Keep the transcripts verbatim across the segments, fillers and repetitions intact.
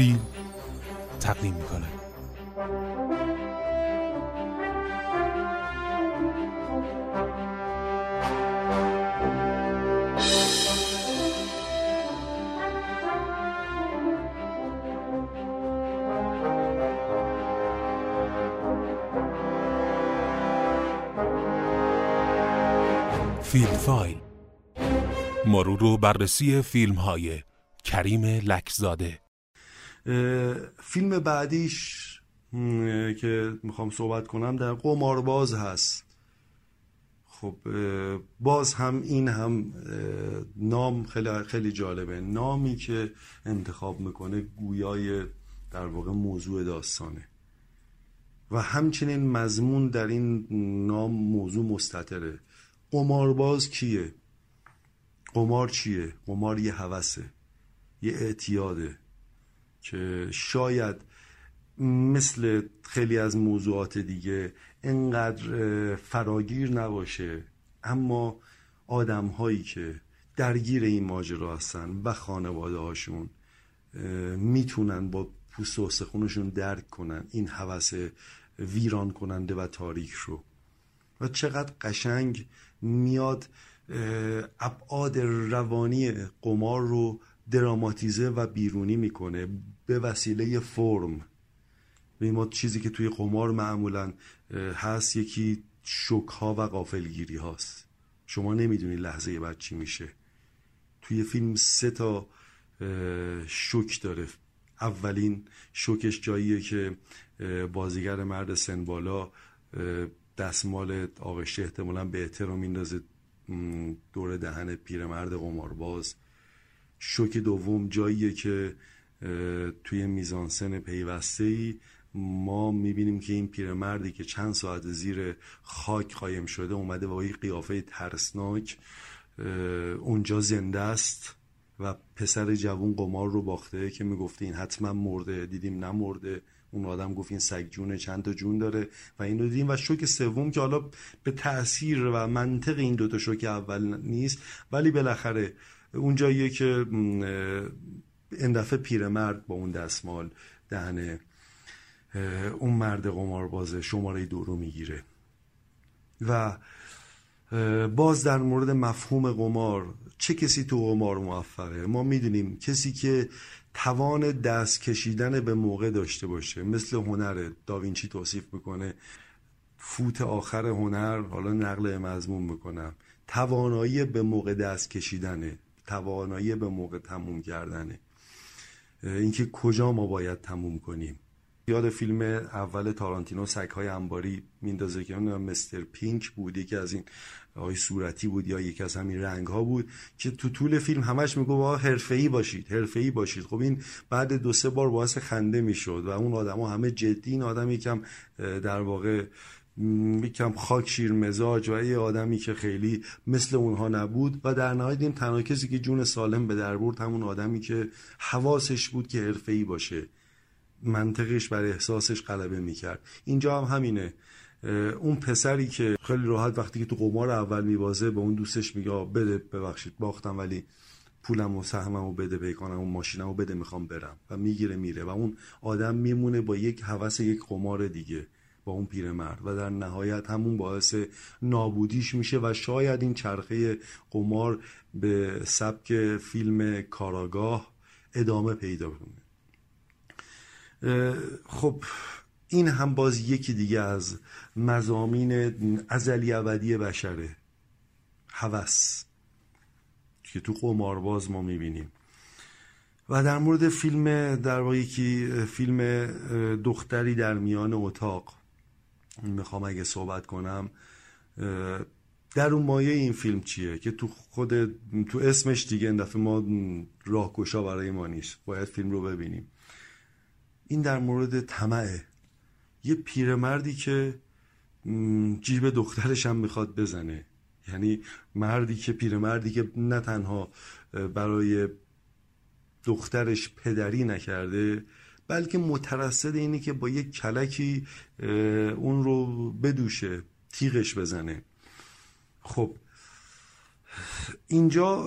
فیلم تقدیم میکنه. فیلم فایل مرور و بررسی فیلم های کریم لکزاده. فیلم بعدیش که میخوام صحبت کنم در قمارباز هست. خب باز هم این هم نام خیلی خیلی جالبه. نامی که انتخاب میکنه گویای در واقع موضوع داستانه و همچنین مضمون در این نام موضوع مستتره. قمارباز کیه؟ قمار چیه؟ قمار یه هوسه، یه اعتیاده که شاید مثل خیلی از موضوعات دیگه انقدر فراگیر نباشه، اما آدم هایی که درگیر این ماجرا هستن و خانواده هاشون میتونن با پوست و استخونشون درک کنن این هوس ویران کننده و تاریک رو و چقدر قشنگ میاد ابعاد روانی قمار رو دراماتیزه و بیرونی میکنه به وسیله فرم. ما چیزی که توی قمار معمولا هست یکی شوک‌ها و غافلگیری هاست، شما نمیدونی لحظه بعد چی میشه. توی فیلم سه تا شوک داره. اولین شوکش جاییه که بازیگر مرد سن بالا دستمال آغشته احتمالا به اثر رو میندازه دور دهن پیرمرد قمارباز. شوک دوم جاییه که توی میزانسن پیوسته‌ای ما میبینیم که این پیرمردی که چند ساعت زیر خاک قایم شده اومده با یه قیافه ترسناک اونجا زنده است و پسر جوان قمار رو باخته که میگفته این حتما مرده، دیدیم نمرده. اون آدم گفت این سگ جونه، چند تا جون داره و اینو دیدیم. و شوک سوم که حالا به تأثیر و منطق این دوتا شوک اول نیست ولی بالاخره اونجاییه که این دفعه پیرمرد با اون دستمال دهن اون مرد قمارباز شماره دو رو میگیره. و باز در مورد مفهوم قمار، چه کسی تو قمار موفقه؟ ما میدونیم کسی که توان دست کشیدن به موقع داشته باشه، مثل هنره. داوینچی توصیف میکنه فوت آخر هنر، حالا نقل مضمون میکنم، توانایی به موقع دست کشیدنه، توانایی به موقع تموم کردنه، اینکه کجا ما باید تموم کنیم. یاد فیلم اول تارانتینو سگ‌های انباری میندازه که مستر پینک بود، یکی از این آقای صورتی بود یا یکی از همین رنگ‌ها بود که تو طول فیلم همش میگه آقا حرفه‌ای باشید، حرفه‌ای باشید. خب این بعد دو سه بار باعث خنده میشد و اون آدما همه جدی، این آدم یکم در واقع یکم خاکشیر مزاج و یه آدمی که خیلی مثل اونها نبود. و در نهایت این تنها کسی که جون سالم به در برد همون آدمی که حواسش بود که حرفه‌ای باشه، منطقش بر احساسش غلبه میکرد. اینجا هم همینه. اون پسری که خیلی راحت وقتی که تو قمار اول میبازه با اون دوستش میگه بده، ببخشید باختم ولی پولم و سهمم و بده، پیکانم و ماشینم و بده، میخوام برم، و میگیره میره. و اون آدم میمونه با یک هوس یک قمار دیگه با اون پیرمرد و در نهایت همون باعث نابودیش میشه. و شاید این چرخه قمار به سبک فیلم کاراگاه ادامه پیدا کنه. خب این هم باز یکی دیگه از مضامین ازلی ابدی بشره، هوس که تو قمارباز ما میبینیم. و در مورد فیلم در واقع یکی فیلم دختری در میانه اتاق میخوام اگه صحبت کنم. در اون مایه این فیلم چیه که تو خود تو اسمش دیگه این دفعه ما راهگشا برای ما نیست، باید فیلم رو ببینیم. این در مورد طمعه، یه پیرمردی که جیب دخترش هم میخواد بزنه، یعنی مردی که پیرمردی که نه تنها برای دخترش پدری نکرده بلکه مترصد اینه که با یک کلکی اون رو بدوشه، تیغش بزنه. خب اینجا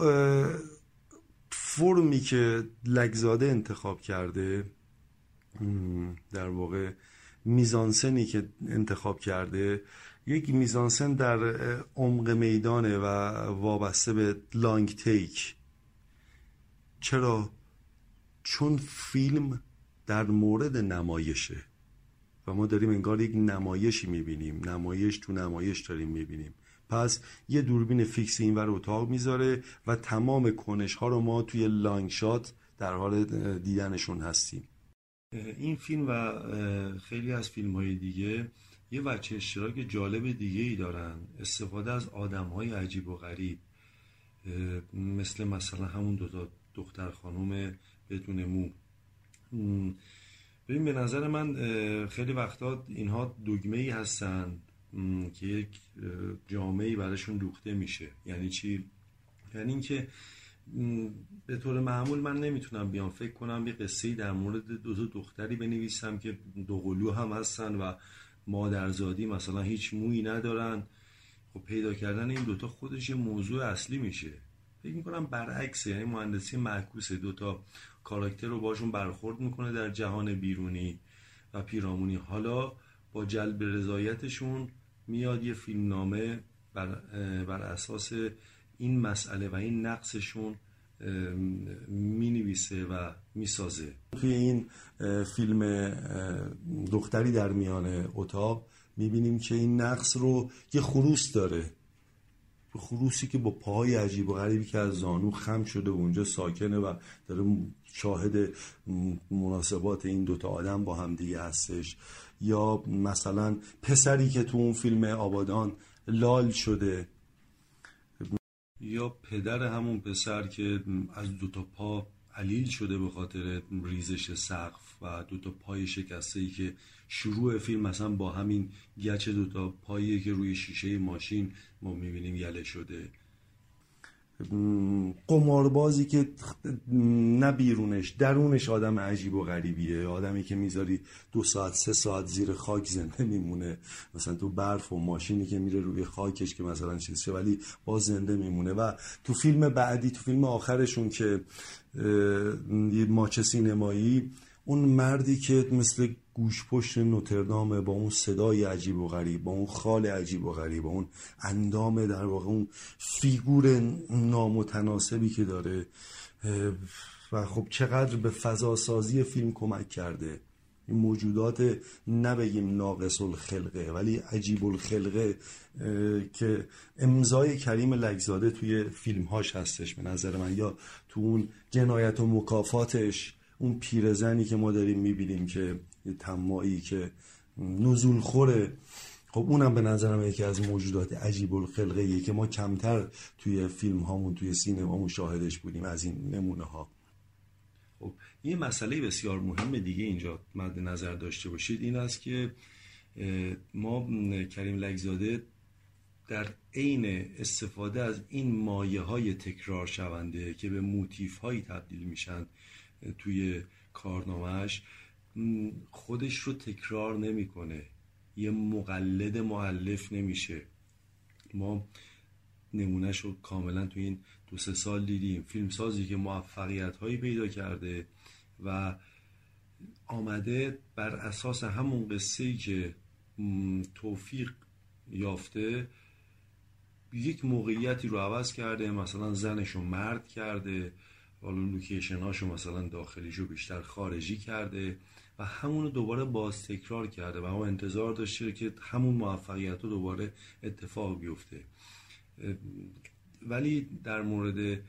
فرمی که لکزاده انتخاب کرده در واقع میزانسنی که انتخاب کرده یک میزانسن در عمق میدانه و وابسته به لانگ تیک. چرا؟ چون فیلم در مورد نمایشه و ما داریم انگار یک نمایشی میبینیم، نمایش تو نمایش داریم میبینیم. پس یه دوربین فیکس اینور اتاق میذاره و تمام کنش ها رو ما توی لانگ شات در حال دیدنشون هستیم. این فیلم و خیلی از فیلم های دیگه یه وجه اشتراک جالب دیگه ای دارن، استفاده از آدم های عجیب و غریب، مثل مثلا همون دوتا دختر خانوم بدون مو. ببین به نظر من خیلی وقتا اینها دگمه ای هستن که یک جامعه‌ای براشون دوخته میشه. یعنی چی؟ یعنی اینکه به طور معمول من نمیتونم بیام فکر کنم یه قصه‌ای در مورد دو تا دختری بنویسم که دوقلو هم هستن و مادرزادی مثلا هیچ مویی ندارن. خب پیدا کردن این دوتا خودش یه موضوع اصلی میشه. فکر میکنم برعکسه، یعنی مهندسی معکوسه، دوتا کاراکتر رو باشون برخورد میکنه در جهان بیرونی و پیرامونی، حالا با جلب رضایتشون میاد یه فیلمنامه بر, بر اساس این مسئله و این نقصشون می نویسه و می سازه. توی این فیلم دختری در میانه اتاق می بینیم که این نقص رو یه خروس داره، خروسی که با پاهای عجیب و غریبی که از زانو خم شده و اونجا ساکنه و داره شاهد مناسبات این دوتا آدم با هم دیگه هستش. یا مثلا پسری که تو اون فیلم آبادان لال شده، یا پدر همون پسر که از دوتا پا علیل شده به خاطر ریزش سقف و دوتا پای شکسته‌ای که شروع فیلم مثلا با همین گچ دوتا پایی که روی شیشه ماشین ما میبینیم یله شده. قماربازی که نه بیرونش درونش آدم عجیب و غریبیه، آدمی که میذاری دو ساعت سه ساعت زیر خاک زنده میمونه، مثلا تو برف، و ماشینی که میره روی خاکش که مثلا چیزشه ولی باز زنده میمونه. و تو فیلم بعدی، تو فیلم آخرشون که یه ماچ سینمایی، اون مردی که مثل گوشپشت نوتردامه با اون صدای عجیب و غریب، با اون خال عجیب و غریب، با اون اندام در واقع، اون فیگور نامتناسبی که داره و خب چقدر به فضاسازی فیلم کمک کرده. این موجودات نبگیم ناقص الخلقه ولی عجیب الخلقه که امضای کریم لکزاده توی فیلمهاش هستش به نظر من، یا تو اون جنایت و مکافاتش اون پیرزنی که ما داریم میبینیم که طماعی که نزول خوره، خب اونم به نظرم یکی از موجودات عجیب الخلقه‌ایه که ما کمتر توی فیلم هامون توی سینمامون شاهدش بودیم از این نمونه ها. خب یه مسئله بسیار مهم دیگه اینجا مد نظر داشته باشید این است که ما کریم لکزاده در عین استفاده از این مایه های تکرار شونده که به موتیف هایی تبدیل میشن توی کارنامهش، خودش رو تکرار نمیکنه، یه مقلد مؤلف نمیشه. ما نمونهش رو کاملا توی این دو سه سال دیدیم، فیلمسازی که موفقیت هایی پیدا کرده و آمده بر اساس همون قصه‌ای که توفیق یافته یک موقعیتی رو عوض کرده، مثلا زنش رو مرد کرده، حالا لوکیشن هاشو مثلا داخلیشو بیشتر خارجی کرده و همونو دوباره باز تکرار کرده و ما انتظار داشته که همون موفقیت رو دوباره اتفاق بیفته. ولی در مورد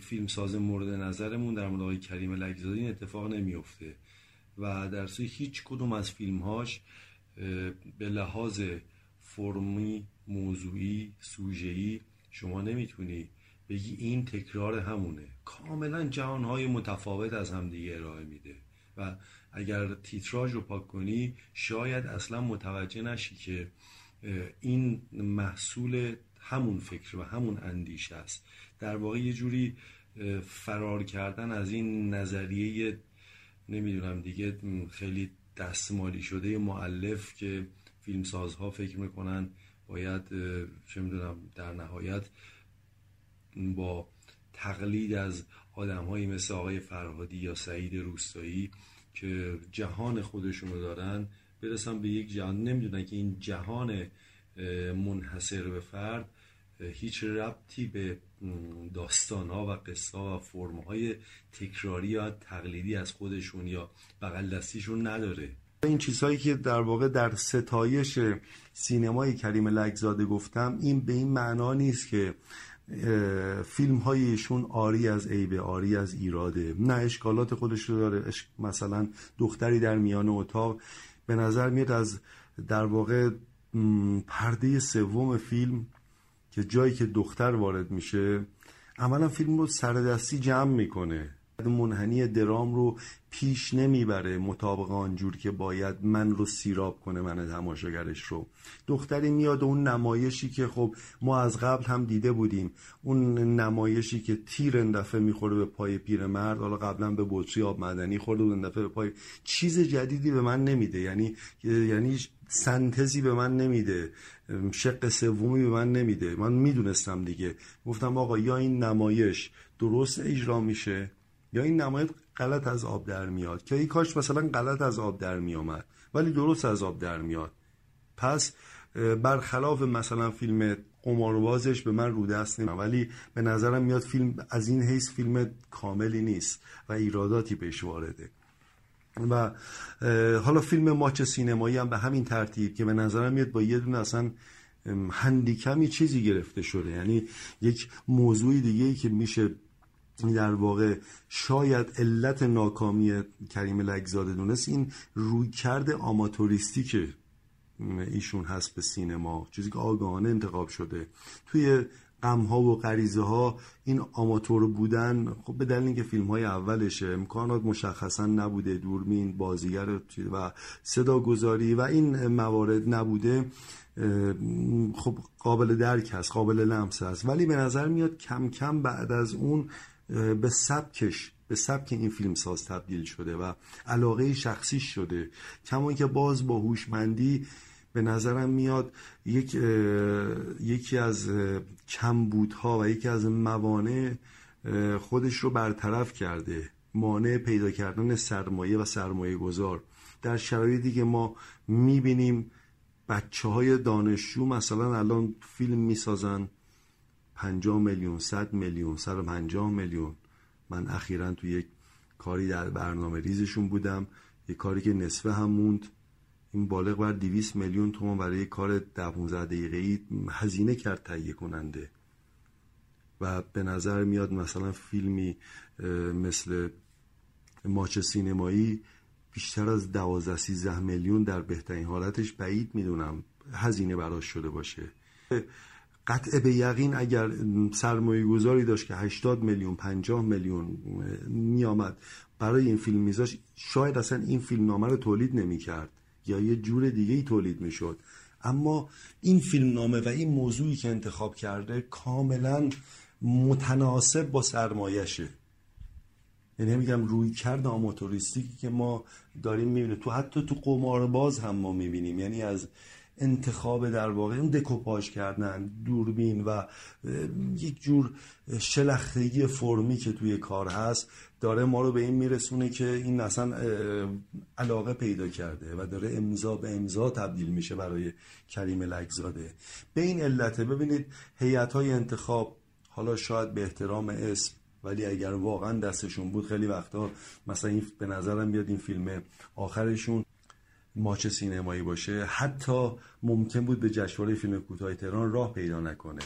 فیلمساز مورد نظرمون، در مورد آقای کریم لکزاده، این اتفاق نمیفته و در صورتی هیچ کدوم از فیلمهاش به لحاظ فرمی، موضوعی، سوژه‌ای شما نمیتونی بگی این تکرار همونه. کاملا جهانهای متفاوت از هم دیگه ارائه میده و اگر تیتراژ رو پاک کنی شاید اصلا متوجه نشی که این محصول همون فکر و همون اندیشه است. در واقع یه جوری فرار کردن از این نظریه نمیدونم دیگه خیلی دستمالی شده مؤلف که فیلمسازها فکر میکنن باید چه میدونم در نهایت با تقلید از آدم‌هایی مثل آقای فرهادی یا سعید روستایی که جهان خودشونو دارن برسن به یک جهان، نمیدونن که این جهان منحصر به فرد هیچ ربطی به داستانها و قصه و فرمهای تکراری یا تقلیدی از خودشون یا بغل دستیشون نداره. این چیزهایی که در واقع در ستایش سینمای کریم لکزاده گفتم، این به این معنا نیست که فیلم هایشون آری از عیبه، آری از ایراده، نه، اشکالات خودش رو داره. مثلا دختری در میانه اتاق به نظر میاد از در واقع پرده سوم فیلم که جایی که دختر وارد میشه عملا فیلم رو سردستی جمع میکنه، منحنی درام رو پیش نمیبره مطابق آنجور که باید من رو سیراب کنه، من تماشاگرش رو. دختری میاد و اون نمایشی که خب ما از قبل هم دیده بودیم، اون نمایشی که تیر اندفعه میخوره به پای پیرمرد، حالا قبلا به بطری آب معدنی خورده بود اندفعه به پای، چیز جدیدی به من نمیده، یعنی یعنی سنتزی به من نمیده، شق سومی به من نمیده. من میدونستم دیگه، گفتم آقا یا این نمایش درست اجرا میشه یا این نمایت غلط از آب در میاد، که ای کاش مثلا غلط از آب در میامد ولی درست از آب در میاد. پس برخلاف مثلا فیلم قماربازش به من رو دست نمید، ولی به نظرم میاد فیلم از این حیث فیلم کاملی نیست و ایراداتی پیش وارده. و حالا فیلم ماچ سینمایی هم به همین ترتیب که به نظرم میاد با یه دونه اصلا هندیکمی چیزی گرفته شده، یعنی یک موضوع دیگه‌ای که میشه در واقع شاید علت ناکامی کریم لکزاده دونست، این رویکرد آماتوریستیکه ایشون هست به سینما، چیزی که آگاهانه انتخاب شده. توی غم‌ها و غریزه ها این آماتور بودن خب به دلیل اینکه فیلم‌های اولشه، امکانات مشخصا نبوده، دوربین، بازیگر و صداگذاری و این موارد نبوده، خب قابل درک هست، قابل لمس هست. ولی به نظر میاد کم کم بعد از اون به سبکش، به سبک این فیلمساز تبدیل شده و علاقه شخصی شده، کما اینکه باز با هوشمندی به نظرم میاد یک یکی از کمبودها و یکی از موانع خودش رو برطرف کرده، مانع پیدا کردن سرمایه و سرمایه گذار. در شرایطی که ما میبینیم بچه های دانشجو مثلا الان فیلم میسازن پنجاه میلیون، صد میلیون، صد و پنجاه میلیون. من اخیراً تو یک کاری در برنامه ریزشون بودم، یک کاری که نصفه هم موند، این بالغ بر دویست میلیون تومان برای کار ده پانزده دقیقه‌ای هزینه کرد تهیه کننده. و به نظر میاد مثلا فیلمی مثل ماچ سینمایی بیشتر از دوازده سیزده میلیون در بهترین حالتش بعید میدونم هزینه براش شده باشه. قطع به یقین اگر سرمایه گذاری داشت که هشتاد میلیون، پنجاه میلیون میامد برای این فیلم میذاشت، شاید اصلا این فیلم نامه رو تولید نمیکرد یا یه جور دیگه‌ای تولید میشد. اما این فیلم نامه و این موضوعی که انتخاب کرده کاملا متناسب با سرمایشه، یعنی میگم روی کرد آماتوریستیکی که ما داریم میبینیم، تو حتی تو قمارباز هم ما میبینیم، یعنی از انتخاب در واقع اون دکوپاژ کردن دوربین و یک جور شلختگی فرمی که توی کار هست داره ما رو به این میرسونه که این اصلا علاقه پیدا کرده و داره امضا به امضا تبدیل میشه برای کریم لکزاده. به این علته ببینید هیئت‌های انتخاب، حالا شاید به احترام اسم، ولی اگر واقعا دستشون بود خیلی وقتا مثلا این به نظرم بیاد این فیلم آخرشون ماچ سینمایی باشه، حتی ممکن بود به جشنواره فیلم کوتاه تهران راه پیدا نکنه.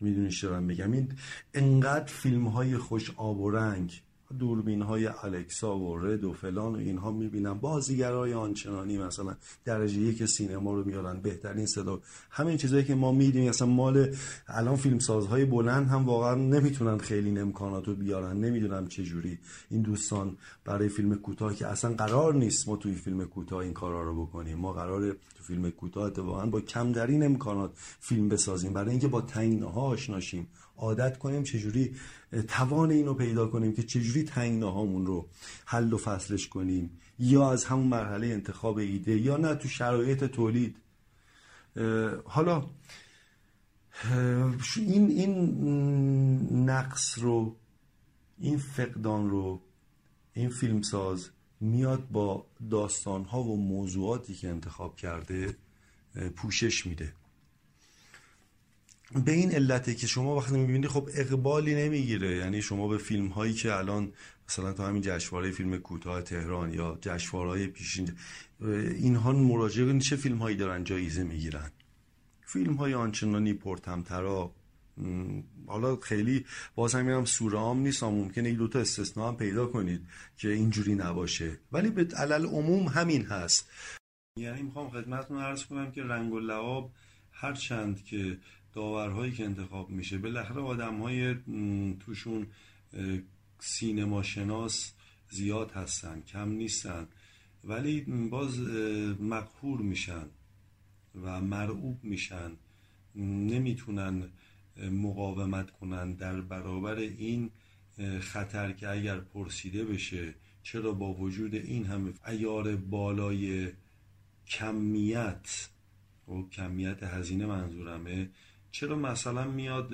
میدونیش دارم میگم، این انقدر فیلم های خوش آب و رنگ، دوربین های الکسا و رد و فلان و اینها میبینم، بازیگرای آنچنانی مثلا درجه یک سینما رو میارن، بهترین صدا، همین چیزایی که ما میدیم اصلا مال الان فیلمسازهای بلند هم واقعا نمیتونن خیلی این امکانات رو بیارن. نمیدونم چه جوری این دوستان برای فیلم کوتاه که اصلا قرار نیست ما توی فیلم کوتاه این کارا رو بکنیم، ما قراره تو فیلم کوتاه واقعا با کم ترین امکانات فیلم بسازیم برای اینکه با تنگناها آشنا شیم، عادت کنیم، چجوری توان اینو پیدا کنیم که چجوری تنگناهامون رو حل و فصلش کنیم، یا از همون مرحله انتخاب ایده یا نه تو شرایط تولید. حالا این این نقص رو، این فقدان رو این فیلمساز میاد با داستانها و موضوعاتی که انتخاب کرده پوشش میده. به این علته که شما وقتی میبینید خب اقبالی نمیگیره، یعنی شما به فیلم هایی که الان مثلا تو همین جشنواره فیلم کوتاه تهران یا جشنواره‌های پیشین اینها مراجعه کنید چه فیلم هایی دارن جایزه میگیرن، فیلم های آنچنانی پرطمطرا. حالا خیلی باز همین هم سوره عام نیست، ممکنه یک دوتا استثناء هم پیدا کنید که اینجوری نباشه، ولی به علل عموم همین هست. یعنی میخوام خدمتتون عرض کنم که رنگ و لعاب هر چند که داورهایی که انتخاب میشه بالاخره آدمهای توشون سینما شناس زیاد هستن، کم نیستن، ولی باز مقهور میشن و مرعوب میشن، نمیتونن مقاومت کنن در برابر این خطر که اگر پرسیده بشه چرا با وجود این همه عیار بالای کمیت و کمیت هزینه منظورمه، چرا مثلا میاد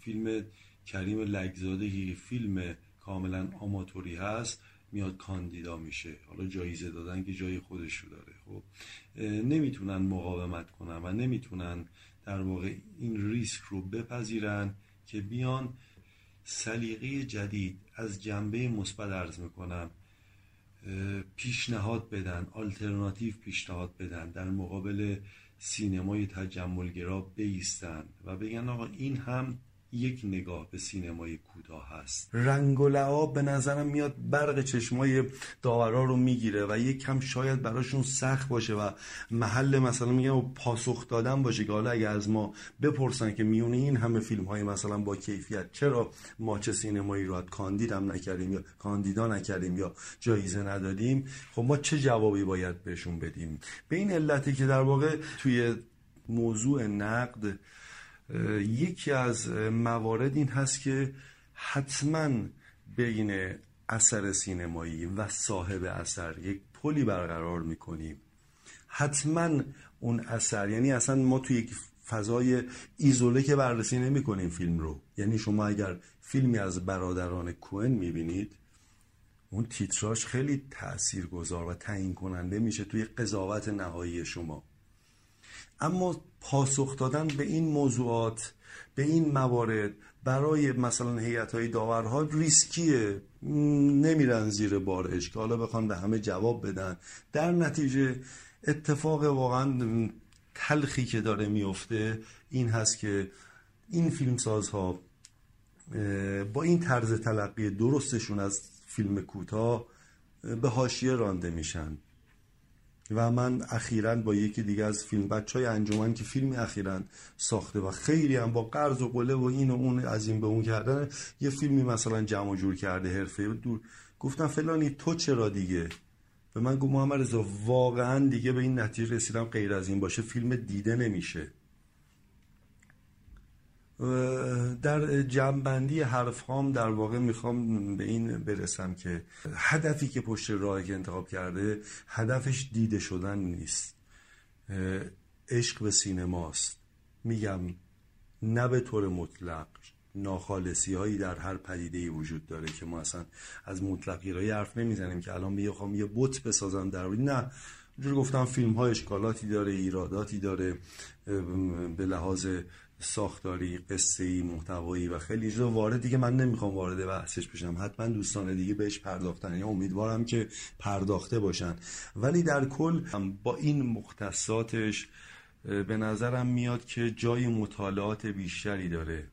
فیلم کریم لکزاده که فیلم کاملا آماتوری هست میاد کاندیدا میشه. حالا جایزه دادن که جای خودش رو داره. خب نمیتونن مقاومت کنن و نمیتونن در واقع این ریسک رو بپذیرن که بیان سلیقه جدید از جنبه مثبت عرض میکنم پیشنهاد بدن، آلترناتیو پیشنهاد بدن، در مقابل سینمای تجملگرا بایستن و بگن آقا این هم یک نگاه به سینمای کوتاه هست. رنگ و لعاب به نظرم میاد برق چشمای داورا رو میگیره و یک کم شاید براشون سخت باشه و محل مثلا میگم پاسخ دادن باشه که حالا اگه از ما بپرسن که میونه این همه فیلم های مثلا با کیفیت چرا ما چه سینمایی رو کاندید هم نکردیم یا کاندیدا نکردیم یا جایزه ندادیم، خب ما چه جوابی باید بهشون بدیم. به این علتی که در واقع توی موضوع نقد یکی از موارد این هست که حتما بین اثر سینمایی و صاحب اثر یک پلی برقرار میکنیم، حتما اون اثر، یعنی اصلا ما توی یک فضای ایزوله که بررسی نمی کنیم فیلم رو، یعنی شما اگر فیلمی از برادران کوئن میبینید اون تیتراژ خیلی تاثیرگذار و تعیین کننده میشه توی قضاوت نهایی شما، اما پاسخ دادن به این موضوعات، به این موارد برای مثلا هیئت‌های داورها ریسکیه، نمیرن زیر بار اشکالا بخوان به همه جواب بدن. در نتیجه اتفاق واقعا تلخی که داره میفته این هست که این فیلمسازها با این طرز تلقی درستشون از فیلم کوتاه به حاشیه رانده میشن. و من اخیراً با یکی دیگه از فیلم بچهای انجمن که فیلمی اخیراً ساخته و خیلی هم با قرض و قله و این و اون از این به اون کردن یه فیلمی مثلا جمع جور کرده حرفه‌ای دور، گفتم فلانی تو چرا دیگه؟ به من گفت محمد رضا واقعاً دیگه به این نتیجه رسیدم غیر از این باشه فیلم دیده نمیشه. در جمع‌بندی حرف‌هام در واقع میخوام به این برسم که هدفی که پشت راهی که انتخاب کرده هدفش دیده شدن نیست، عشق به سینماست. میگم نه به طور مطلق، ناخالصی هایی در هر پدیده‌ای وجود داره که ما اصلا از مطلق گرایی حرف نمیزنیم که الان میخوام یه بت بسازم در روی، نه، جور گفتم فیلم ها اشکالاتی داره، ایراداتی داره به لحاظ ساختاری، قصه‌ای، محتوایی و خیلی چیزا واردی که من نمیخوام وارد بحثش بشم. حتما دوستان دیگه بهش پرداختن یا امیدوارم که پرداخته باشن، ولی در کل با این مختصاتش به نظرم میاد که جای مطالعات بیشتری داره،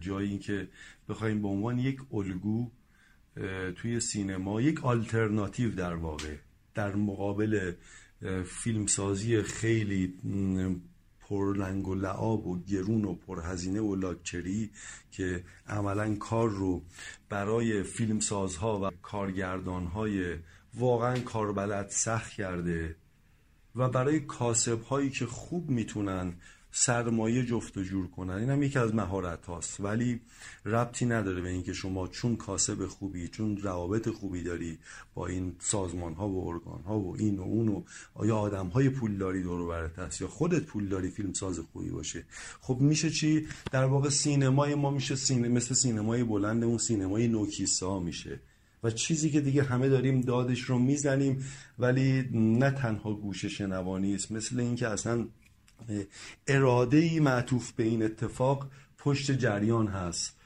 جای این که بخوایم به عنوان یک الگو توی سینما، یک آلترناتیو در واقع در مقابل فیلمسازی خیلی پر لنگ و لعاب و گرون و پر هزینه و لاکچری که عملا کار رو برای فیلمسازها و کارگردانهای واقعا کاربلد سخت کرده و برای کاسبهایی که خوب میتونن سرمایه جفت و جور کنن، این هم یکی از مهارت هاست، ولی ربطی نداره به اینکه شما چون کاسب خوبی، چون روابط خوبی داری با این سازمان ها و ارگان ها و این و اون و آیا آدم های پولداری دور و برت هست یا خودت پولداری فیلمساز خوبی باشه. خب میشه چی؟ در واقع سینمای ما میشه سینما مثل سینمای بلند اون سینمای نوکیسا میشه و چیزی که دیگه همه داریم دادش رو میزنیم، ولی نه تنها گوش شنوانی است، مثل اینکه اصلا اراده‌ای معطوف به این اتفاق پشت جریان هست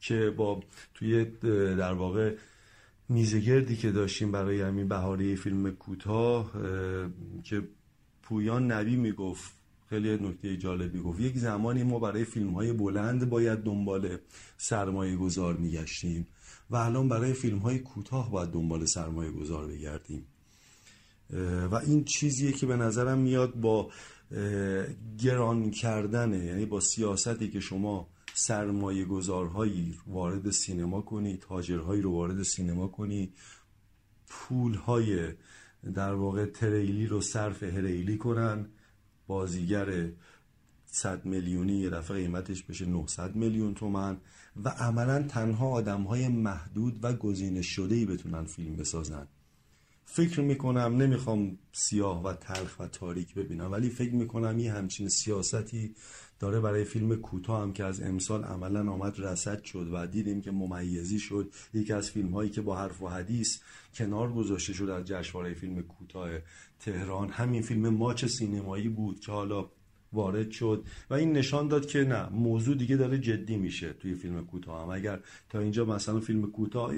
که با توی در واقع میزگردی که داشتیم برای همین بهاره فیلم کوتاه که پویان نبی میگفت، خیلی نکته جالبی گفت، یک زمانی ما برای فیلم‌های بلند باید دنبال سرمایه گذار میگشتیم و الان برای فیلم‌های کوتاه باید دنبال سرمایه گذار بگردیم. و این چیزیه که به نظرم میاد با گران کردنه، یعنی با سیاستی که شما سرمایه گذارهایی وارد سینما کنی، تاجرهایی رو وارد سینما کنی، پولهای در واقع تریلی رو صرف هریلی کنن، بازیگر صد میلیونی یه دفعه قیمتش بشه نهصد میلیون تومان و عملا تنها آدمهای محدود و گزینش شده‌ای بتونن فیلم بسازن. فکر میکنم، نمیخوام سیاه و تلخ و تاریک ببینم، ولی فکر میکنم یه همچین سیاستی داره برای فیلم کوتاه هم که از امسال عملا آمد رصد شد و دیدیم که ممیزی شد، یکی از فیلم هایی که با حرف و حدیث کنار گذاشته شد از جشنواره فیلم کوتاه تهران، همین فیلم ماچ سینمایی بود که حالا وارد شد و این نشان داد که نه، موضوع دیگه داره جدی میشه توی فیلم کوتاه. هم اگر تا اینجا مثلا فیلم کوتاه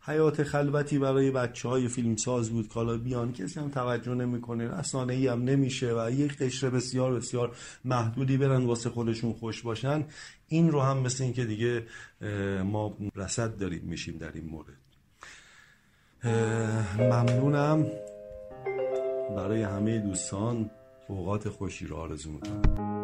حیات خلوتی برای بچهای فیلمساز بود که حالا بیان کسی هم توجه نمیکنه، رسانه‌ای هم نمیشه و یک قشر بسیار بسیار محدودی برن واسه خودشون خوش باشن، این رو هم مثل این که دیگه ما رصد داریم میشیم در این مورد. ممنونم، برای همه دوستان اوقات خوشی را آرزو می‌کنم.